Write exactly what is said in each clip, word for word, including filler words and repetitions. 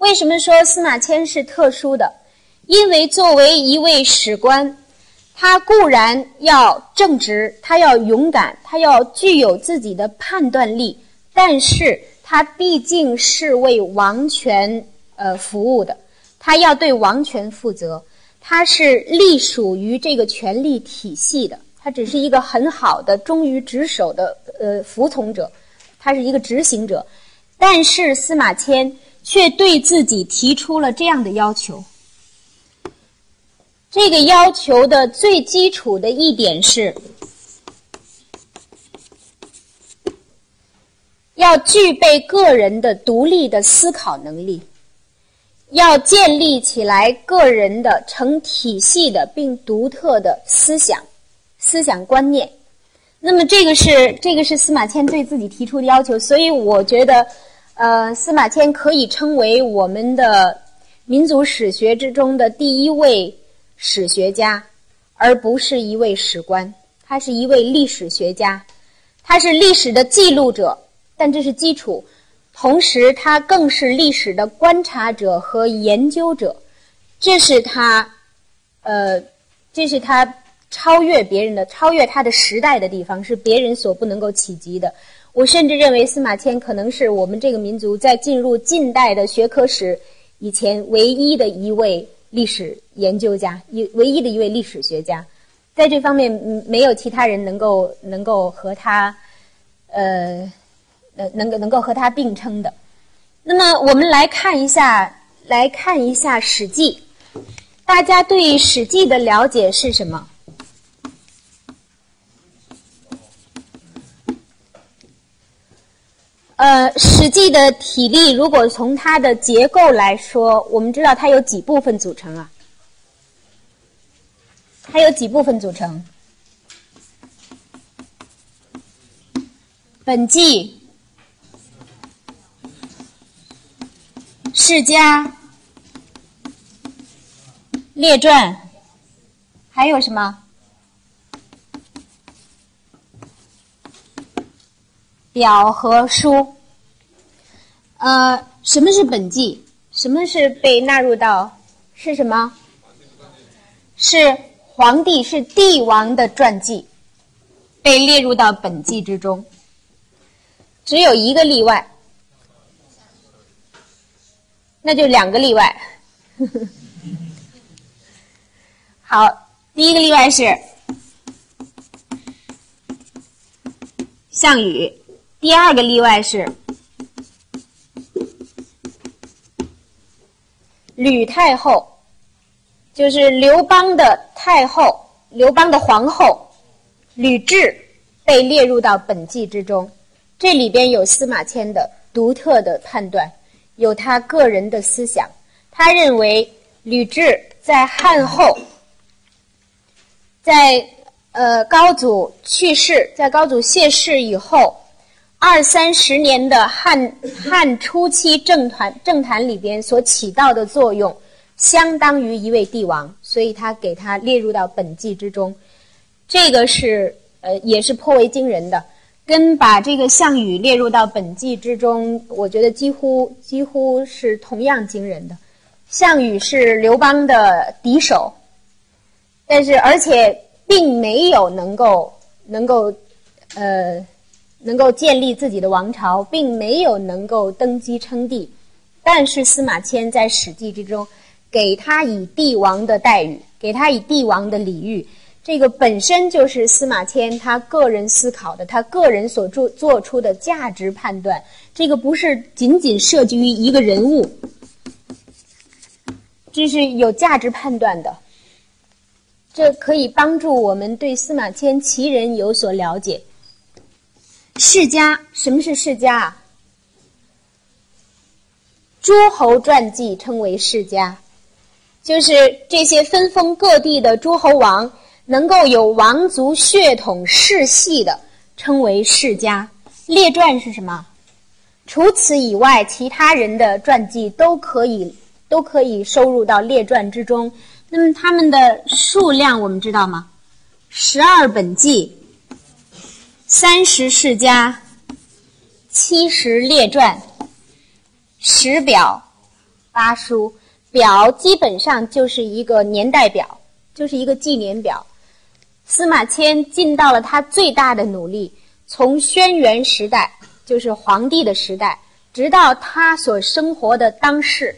为什么说司马迁是特殊的？因为作为一位史官，他固然要正直，他要勇敢，他要具有自己的判断力，但是他毕竟是为王权呃服务的，他要对王权负责，他是隶属于这个权力体系的，他只是一个很好的忠于职守的呃服从者，他是一个执行者。但是司马迁却对自己提出了这样的要求。这个要求的最基础的一点是，要具备个人的独立的思考能力，要建立起来个人的成体系的并独特的思想、思想观念。那么这个是这个是司马迁对自己提出的要求，所以我觉得呃，司马迁可以称为我们的民族史学之中的第一位史学家，而不是一位史官。他是一位历史学家，他是历史的记录者，但这是基础，同时他更是历史的观察者和研究者，这是他呃，这是他超越别人的超越他的时代的地方，是别人所不能够企及的。我甚至认为司马迁可能是我们这个民族在进入近代的学科史以前唯一的一位历史研究家，唯一的一位历史学家，在这方面没有其他人能够能够和他呃能够能够和他并称的。那么我们来看一下来看一下《史记》，大家对《史记》的了解是什么？呃，《史记》的体例，如果从它的结构来说，我们知道它有几部分组成啊？它有几部分组成？本纪、世家、列传，还有什么？表和书。呃，什么是本纪？什么是被纳入到？是什么？是皇帝，是帝王的传记，被列入到本纪之中。只有一个例外，那就两个例外。好，第一个例外是项羽。第二个例外是吕太后，就是刘邦的太后，刘邦的皇后吕雉被列入到本纪之中。这里边有司马迁的独特的判断，有他个人的思想。他认为吕雉在汉后，在呃高祖去世，在高祖谢世以后，二三十年的汉汉初期政坛政坛里边所起到的作用，相当于一位帝王，所以他给他列入到本纪之中。这个是呃也是颇为惊人的，跟把这个项羽列入到本纪之中，我觉得几乎几乎是同样惊人的。项羽是刘邦的敌手，但是而且并没有能够能够呃。能够建立自己的王朝，并没有能够登基称帝，但是司马迁在《史记》之中给他以帝王的待遇，给他以帝王的礼遇，这个本身就是司马迁他个人思考的，他个人所做做出的价值判断，这个不是仅仅涉及于一个人物，这是有价值判断的，这可以帮助我们对司马迁其人有所了解。世家，什么是世家啊？诸侯传记称为世家，就是这些分封各地的诸侯王，能够有王族血统世系的称为世家。列传是什么？除此以外，其他人的传记都可以都可以收入到列传之中。那么他们的数量我们知道吗？十二本纪，三十世家，七十列传，十表，发书，表基本上就是一个年代表，就是一个纪年表。司马迁尽到了他最大的努力，从轩辕时代，就是皇帝的时代，直到他所生活的当世，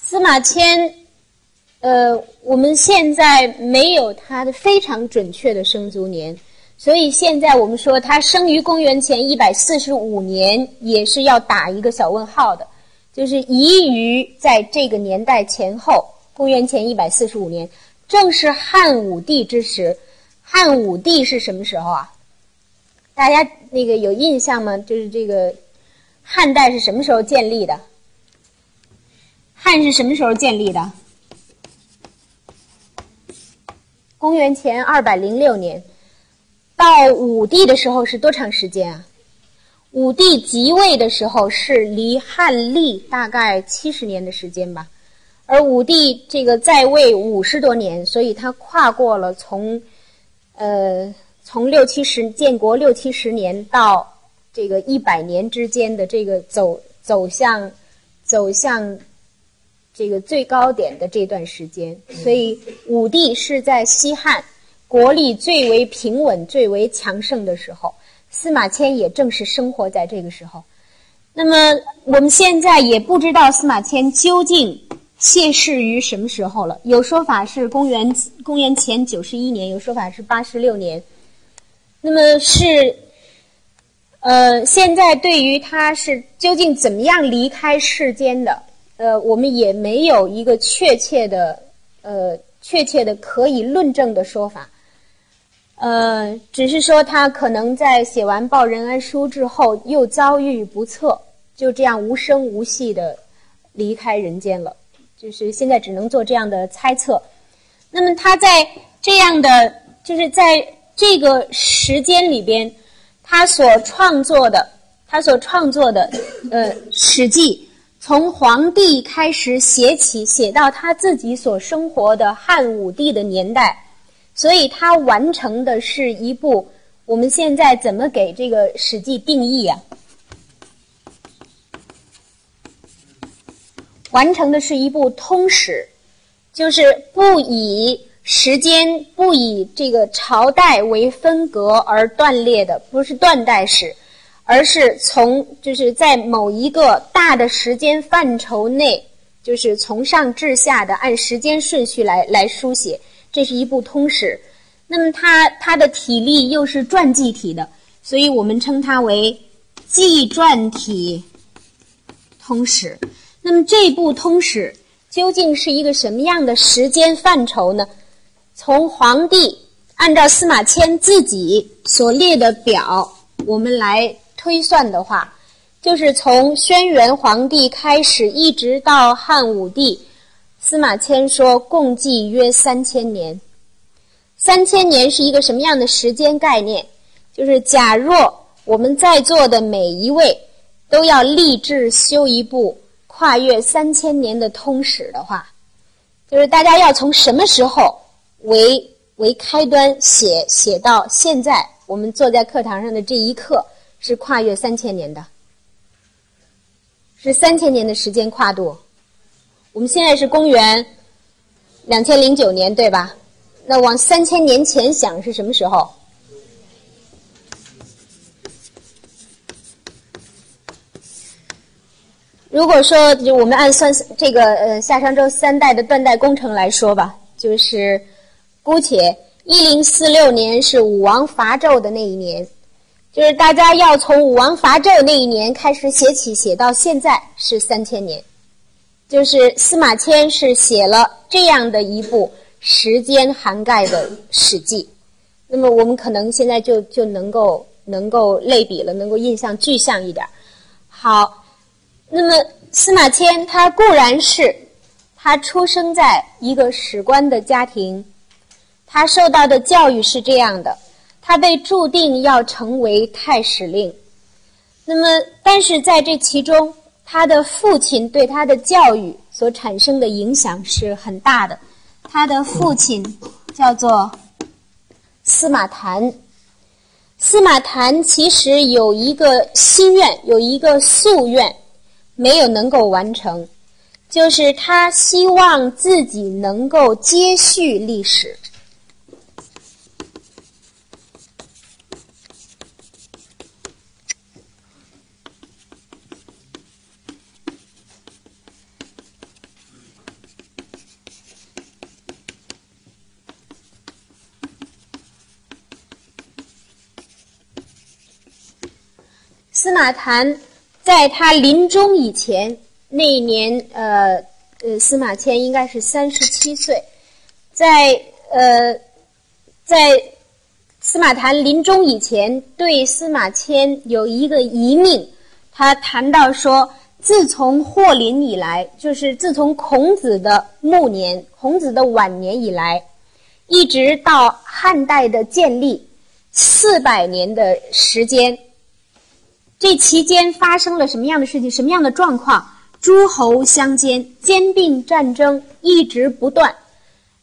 司马迁，呃，我们现在没有他的非常准确的生卒年，所以现在我们说他生于公元前一百四十五年，也是要打一个小问号的，就是宜于在这个年代前后，公元前一百四十五年，正是汉武帝之时。汉武帝是什么时候啊？大家那个有印象吗？就是这个汉代是什么时候建立的？汉是什么时候建立的？公元前二百零六年。到武帝的时候是多长时间啊？武帝即位的时候是离汉历大概七十年的时间吧。而武帝这个在位五十多年，所以他跨过了从呃从六七十建国六七十年到这个一百年之间的这个走走向走向。这个最高点的这段时间，所以武帝是在西汉国力最为平稳、最为强盛的时候，司马迁也正是生活在这个时候。那么我们现在也不知道司马迁究竟谢世于什么时候了，有说法是公元公元前九十一年，有说法是八十六年。那么是呃，现在对于他是究竟怎么样离开世间的，呃，我们也没有一个确切的、呃，确切的可以论证的说法，呃，只是说他可能在写完《报任安书》之后，又遭遇不测，就这样无声无息的离开人间了。就是现在只能做这样的猜测。那么他在这样的，就是在这个时间里边，他所创作的，他所创作的，呃，《史记》。从皇帝开始写起，写到他自己所生活的汉武帝的年代，所以他完成的是一部，我们现在怎么给这个《史记》定义啊？完成的是一部通史，就是不以时间、不以这个朝代为分隔而断裂的，不是断代史。而是从就是在某一个大的时间范畴内，就是从上至下的按时间顺序来来书写，这是一部通史。那么它它的体例又是传记体的，所以我们称它为纪传体通史。那么这部通史究竟是一个什么样的时间范畴呢？从皇帝按照司马迁自己所列的表，我们来推算的话，就是从轩辕皇帝开始一直到汉武帝，司马迁说共计约三千年。三千年是一个什么样的时间概念？就是假若我们在座的每一位都要立志修一部跨越三千年的通史的话，就是大家要从什么时候为为开端写写到现在我们坐在课堂上的这一刻，是跨越三千年的，是三千年的时间跨度。我们现在是公元两千零九年，对吧？那往三千年前想是什么时候？如果说就我们按算这个呃夏商周三代的断代工程来说吧，就是姑且一零四六年是武王伐纣的那一年。就是大家要从武王伐纣那一年开始写起，写到现在是三千年。就是司马迁是写了这样的一部时间涵盖的史记。那么我们可能现在就就能够能够类比了，能够印象具象一点。好，那么司马迁他固然是他出生在一个史官的家庭，他受到的教育是这样的。他被注定要成为太史令，那么但是在这其中，他的父亲对他的教育所产生的影响是很大的。他的父亲叫做司马谈。司马谈其实有一个心愿，有一个夙愿，没有能够完成，就是他希望自己能够接续历史。司马谈在他临终以前那一年，呃呃，司马迁应该是三十七岁，在呃，在司马谈临终以前，对司马迁有一个遗命，他谈到说，自从霍林以来，就是自从孔子的暮年、孔子的晚年以来，一直到汉代的建立，四百年的时间。这期间发生了什么样的事情，什么样的状况，诸侯相间，兼并战争一直不断。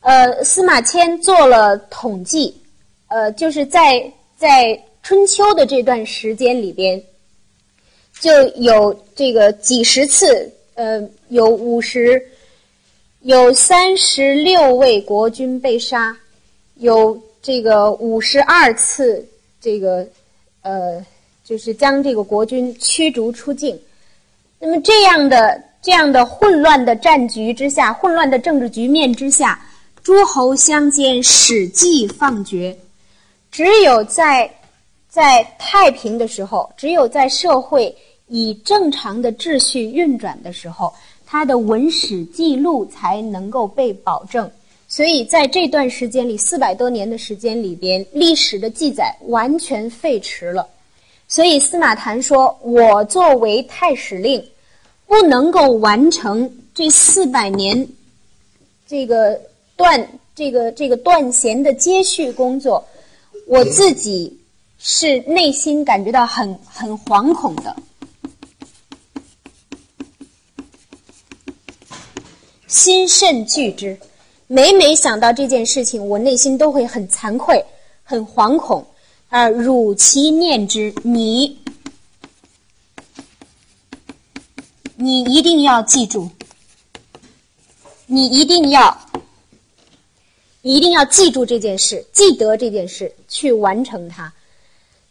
呃，司马迁做了统计，呃，就是在在春秋的这段时间里边，就有这个几十次，呃，有五十，有三十六位国君被杀，有这个五十二次，这个呃。就是将这个国君驱逐出境。那么这样的这样的混乱的战局之下，混乱的政治局面之下，诸侯相间，史记放厥。只有在在太平的时候，只有在社会以正常的秩序运转的时候，它的文史记录才能够被保证。所以在这段时间里，四百多年的时间里边，历史的记载完全废弛了。所以司马谈说，我作为太史令，不能够完成这四百年这个断这个这个断弦的接续工作，我自己是内心感觉到很很惶恐的。心甚惧之，每每想到这件事情，我内心都会很惭愧，很惶恐。而汝其念之，你你一定要记住，你一定要你一定要记住这件事，记得这件事，去完成它。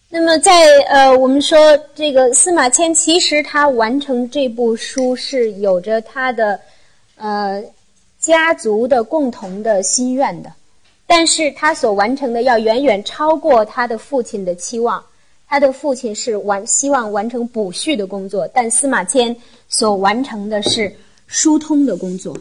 那么在呃我们说这个司马迁，其实他完成这部书是有着他的呃家族的共同的心愿的，但是他所完成的要远远超过他的父亲的期望。他的父亲是完希望完成补续的工作，但司马迁所完成的是疏通的工作，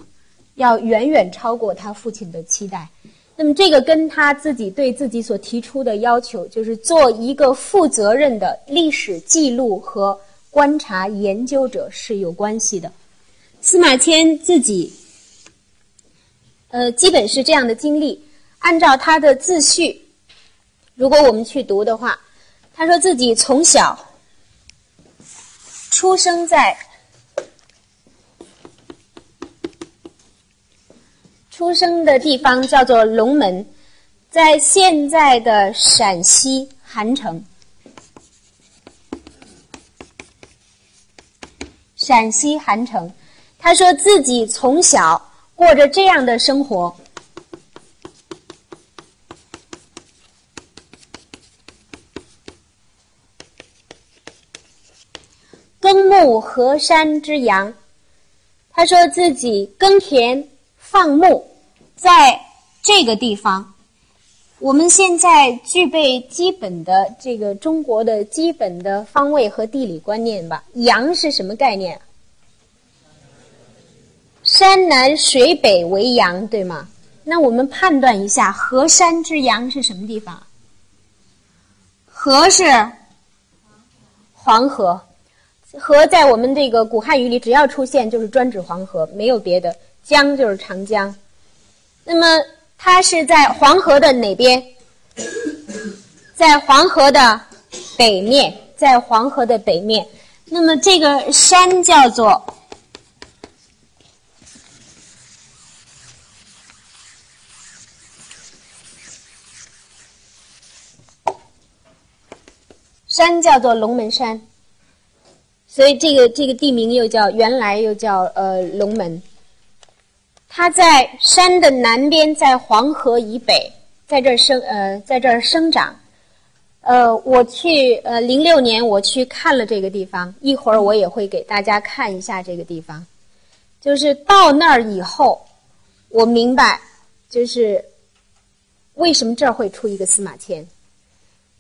要远远超过他父亲的期待。那么这个跟他自己对自己所提出的要求，就是做一个负责任的历史记录和观察研究者是有关系的。司马迁自己呃，基本是这样的经历。按照他的自序，如果我们去读的话，他说自己从小出生在出生的地方叫做龙门，在现在的陕西韩城。陕西韩城，他说自己从小过着这样的生活。耕牧河山之阳，他说自己耕田放牧，在这个地方，我们现在具备基本的这个中国的基本的方位和地理观念吧。阳是什么概念？山南水北为阳，对吗？那我们判断一下，河山之阳是什么地方？河是黄河。河在我们这个古汉语里只要出现就是专指黄河，没有别的。江就是长江。那么它是在黄河的哪边？在黄河的北面，在黄河的北面。那么这个山叫做山叫做龙门山，所以这个这个地名又叫原来又叫呃龙门。它在山的南边，在黄河以北，在这儿生呃在这儿生长。呃，我去呃零六年我去看了这个地方，一会儿我也会给大家看一下这个地方。就是到那儿以后，我明白，就是为什么这儿会出一个司马迁。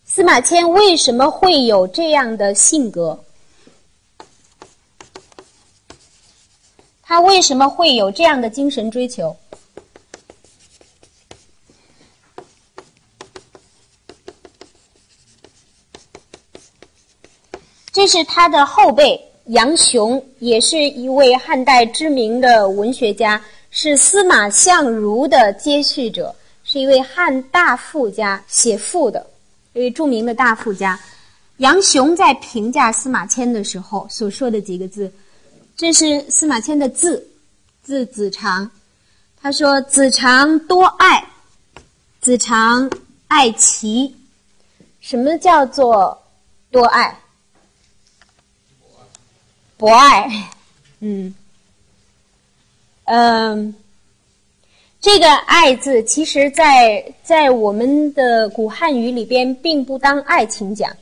司马迁为什么会有这样的性格？他为什么会有这样的精神追求？这是他的后辈杨雄，也是一位汉代知名的文学家，是司马相如的接续者，是一位汉大赋家，写赋的一位著名的大赋家。杨雄在评价司马迁的时候所说的几个字，这是司马迁的字，字子长。他说：“子长多爱，子长爱奇。”什么叫做多爱？博爱。嗯，嗯，这个爱字，其实在在我们的古汉语里边，并不当爱情讲。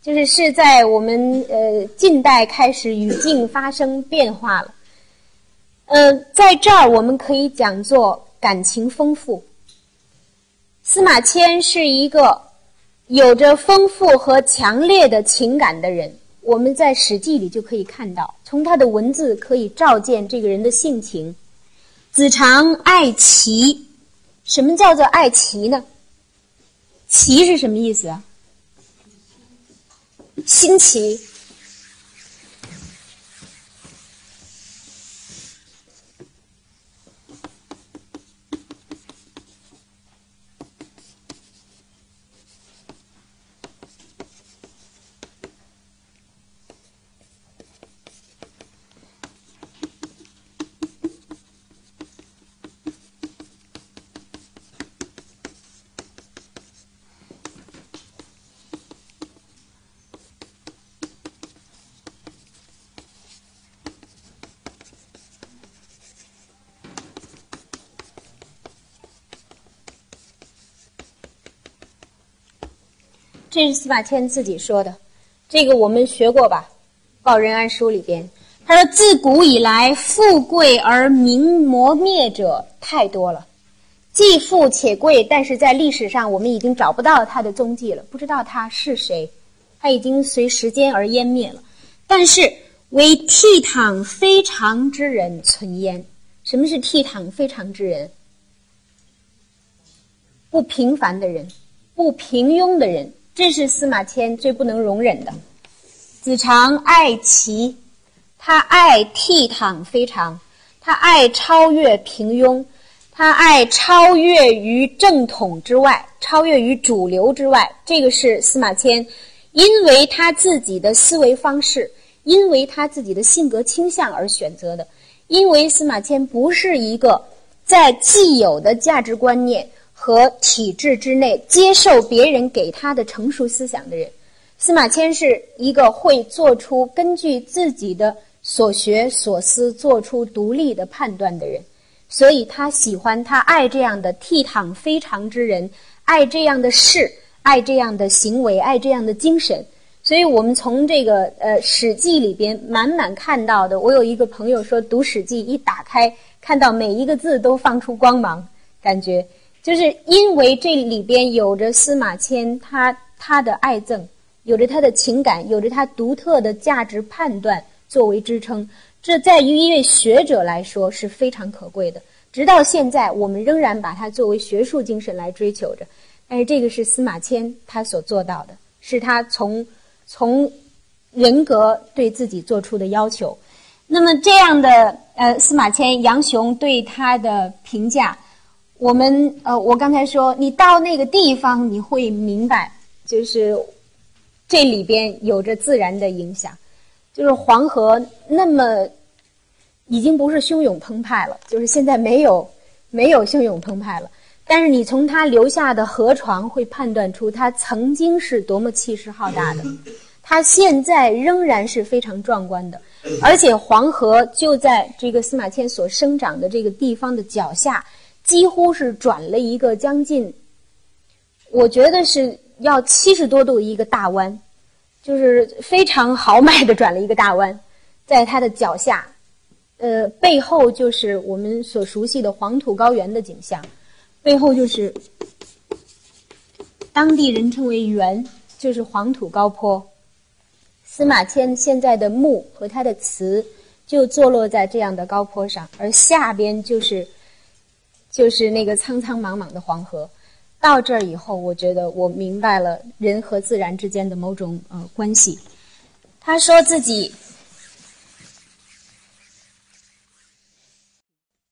就是是在我们呃近代开始语境发生变化了，呃，在这儿我们可以讲做感情丰富。司马迁是一个有着丰富和强烈的情感的人，我们在《史记》里就可以看到，从他的文字可以照见这个人的性情。子长爱奇，什么叫做爱奇呢？奇是什么意思啊？新奇，这是司马迁自己说的，这个我们学过吧，《报任安书》里边，他说：“自古以来，富贵而名磨灭者太多了，既富且贵，但是在历史上我们已经找不到他的踪迹了，不知道他是谁，他已经随时间而湮灭了。但是为倜傥非常之人存焉。什么是倜傥非常之人？不平凡的人，不平庸的人。”这是司马迁最不能容忍的。子长爱奇，他爱倜傥非常，他爱超越平庸，他爱超越于正统之外，超越于主流之外。这个是司马迁，因为他自己的思维方式，因为他自己的性格倾向而选择的。因为司马迁不是一个在既有的价值观念和体制之内接受别人给他的成熟思想的人，司马迁是一个会做出根据自己的所学所思做出独立的判断的人，所以他喜欢，他爱这样的倜傥非常之人，爱这样的事，爱这样的行为，爱这样的精神。所以我们从这个呃《史记》里边满满看到的，我有一个朋友说读《史记》一打开看到每一个字都放出光芒，感觉就是因为这里边有着司马迁他他的爱憎，有着他的情感，有着他独特的价值判断作为支撑，这在于一位学者来说是非常可贵的。直到现在，我们仍然把它作为学术精神来追求着。但是这个是司马迁他所做到的，是他从从人格对自己做出的要求。那么这样的呃司马迁，杨雄对他的评价。我们呃，我刚才说，你到那个地方，你会明白，就是这里边有着自然的影响。就是黄河那么已经不是汹涌澎湃了，就是现在没有没有汹涌澎湃了，但是你从他留下的河床会判断出他曾经是多么气势浩大的，他现在仍然是非常壮观的。而且黄河就在这个司马迁所生长的这个地方的脚下，几乎是转了一个将近，我觉得是要七十多度一个大弯，就是非常豪迈的转了一个大弯，在它的脚下，呃，背后就是我们所熟悉的黄土高原的景象，背后就是当地人称为原，就是黄土高坡。司马迁现在的墓和他的祠就坐落在这样的高坡上，而下边就是就是那个苍苍茫茫的黄河。到这儿以后，我觉得我明白了人和自然之间的某种呃关系。他说自己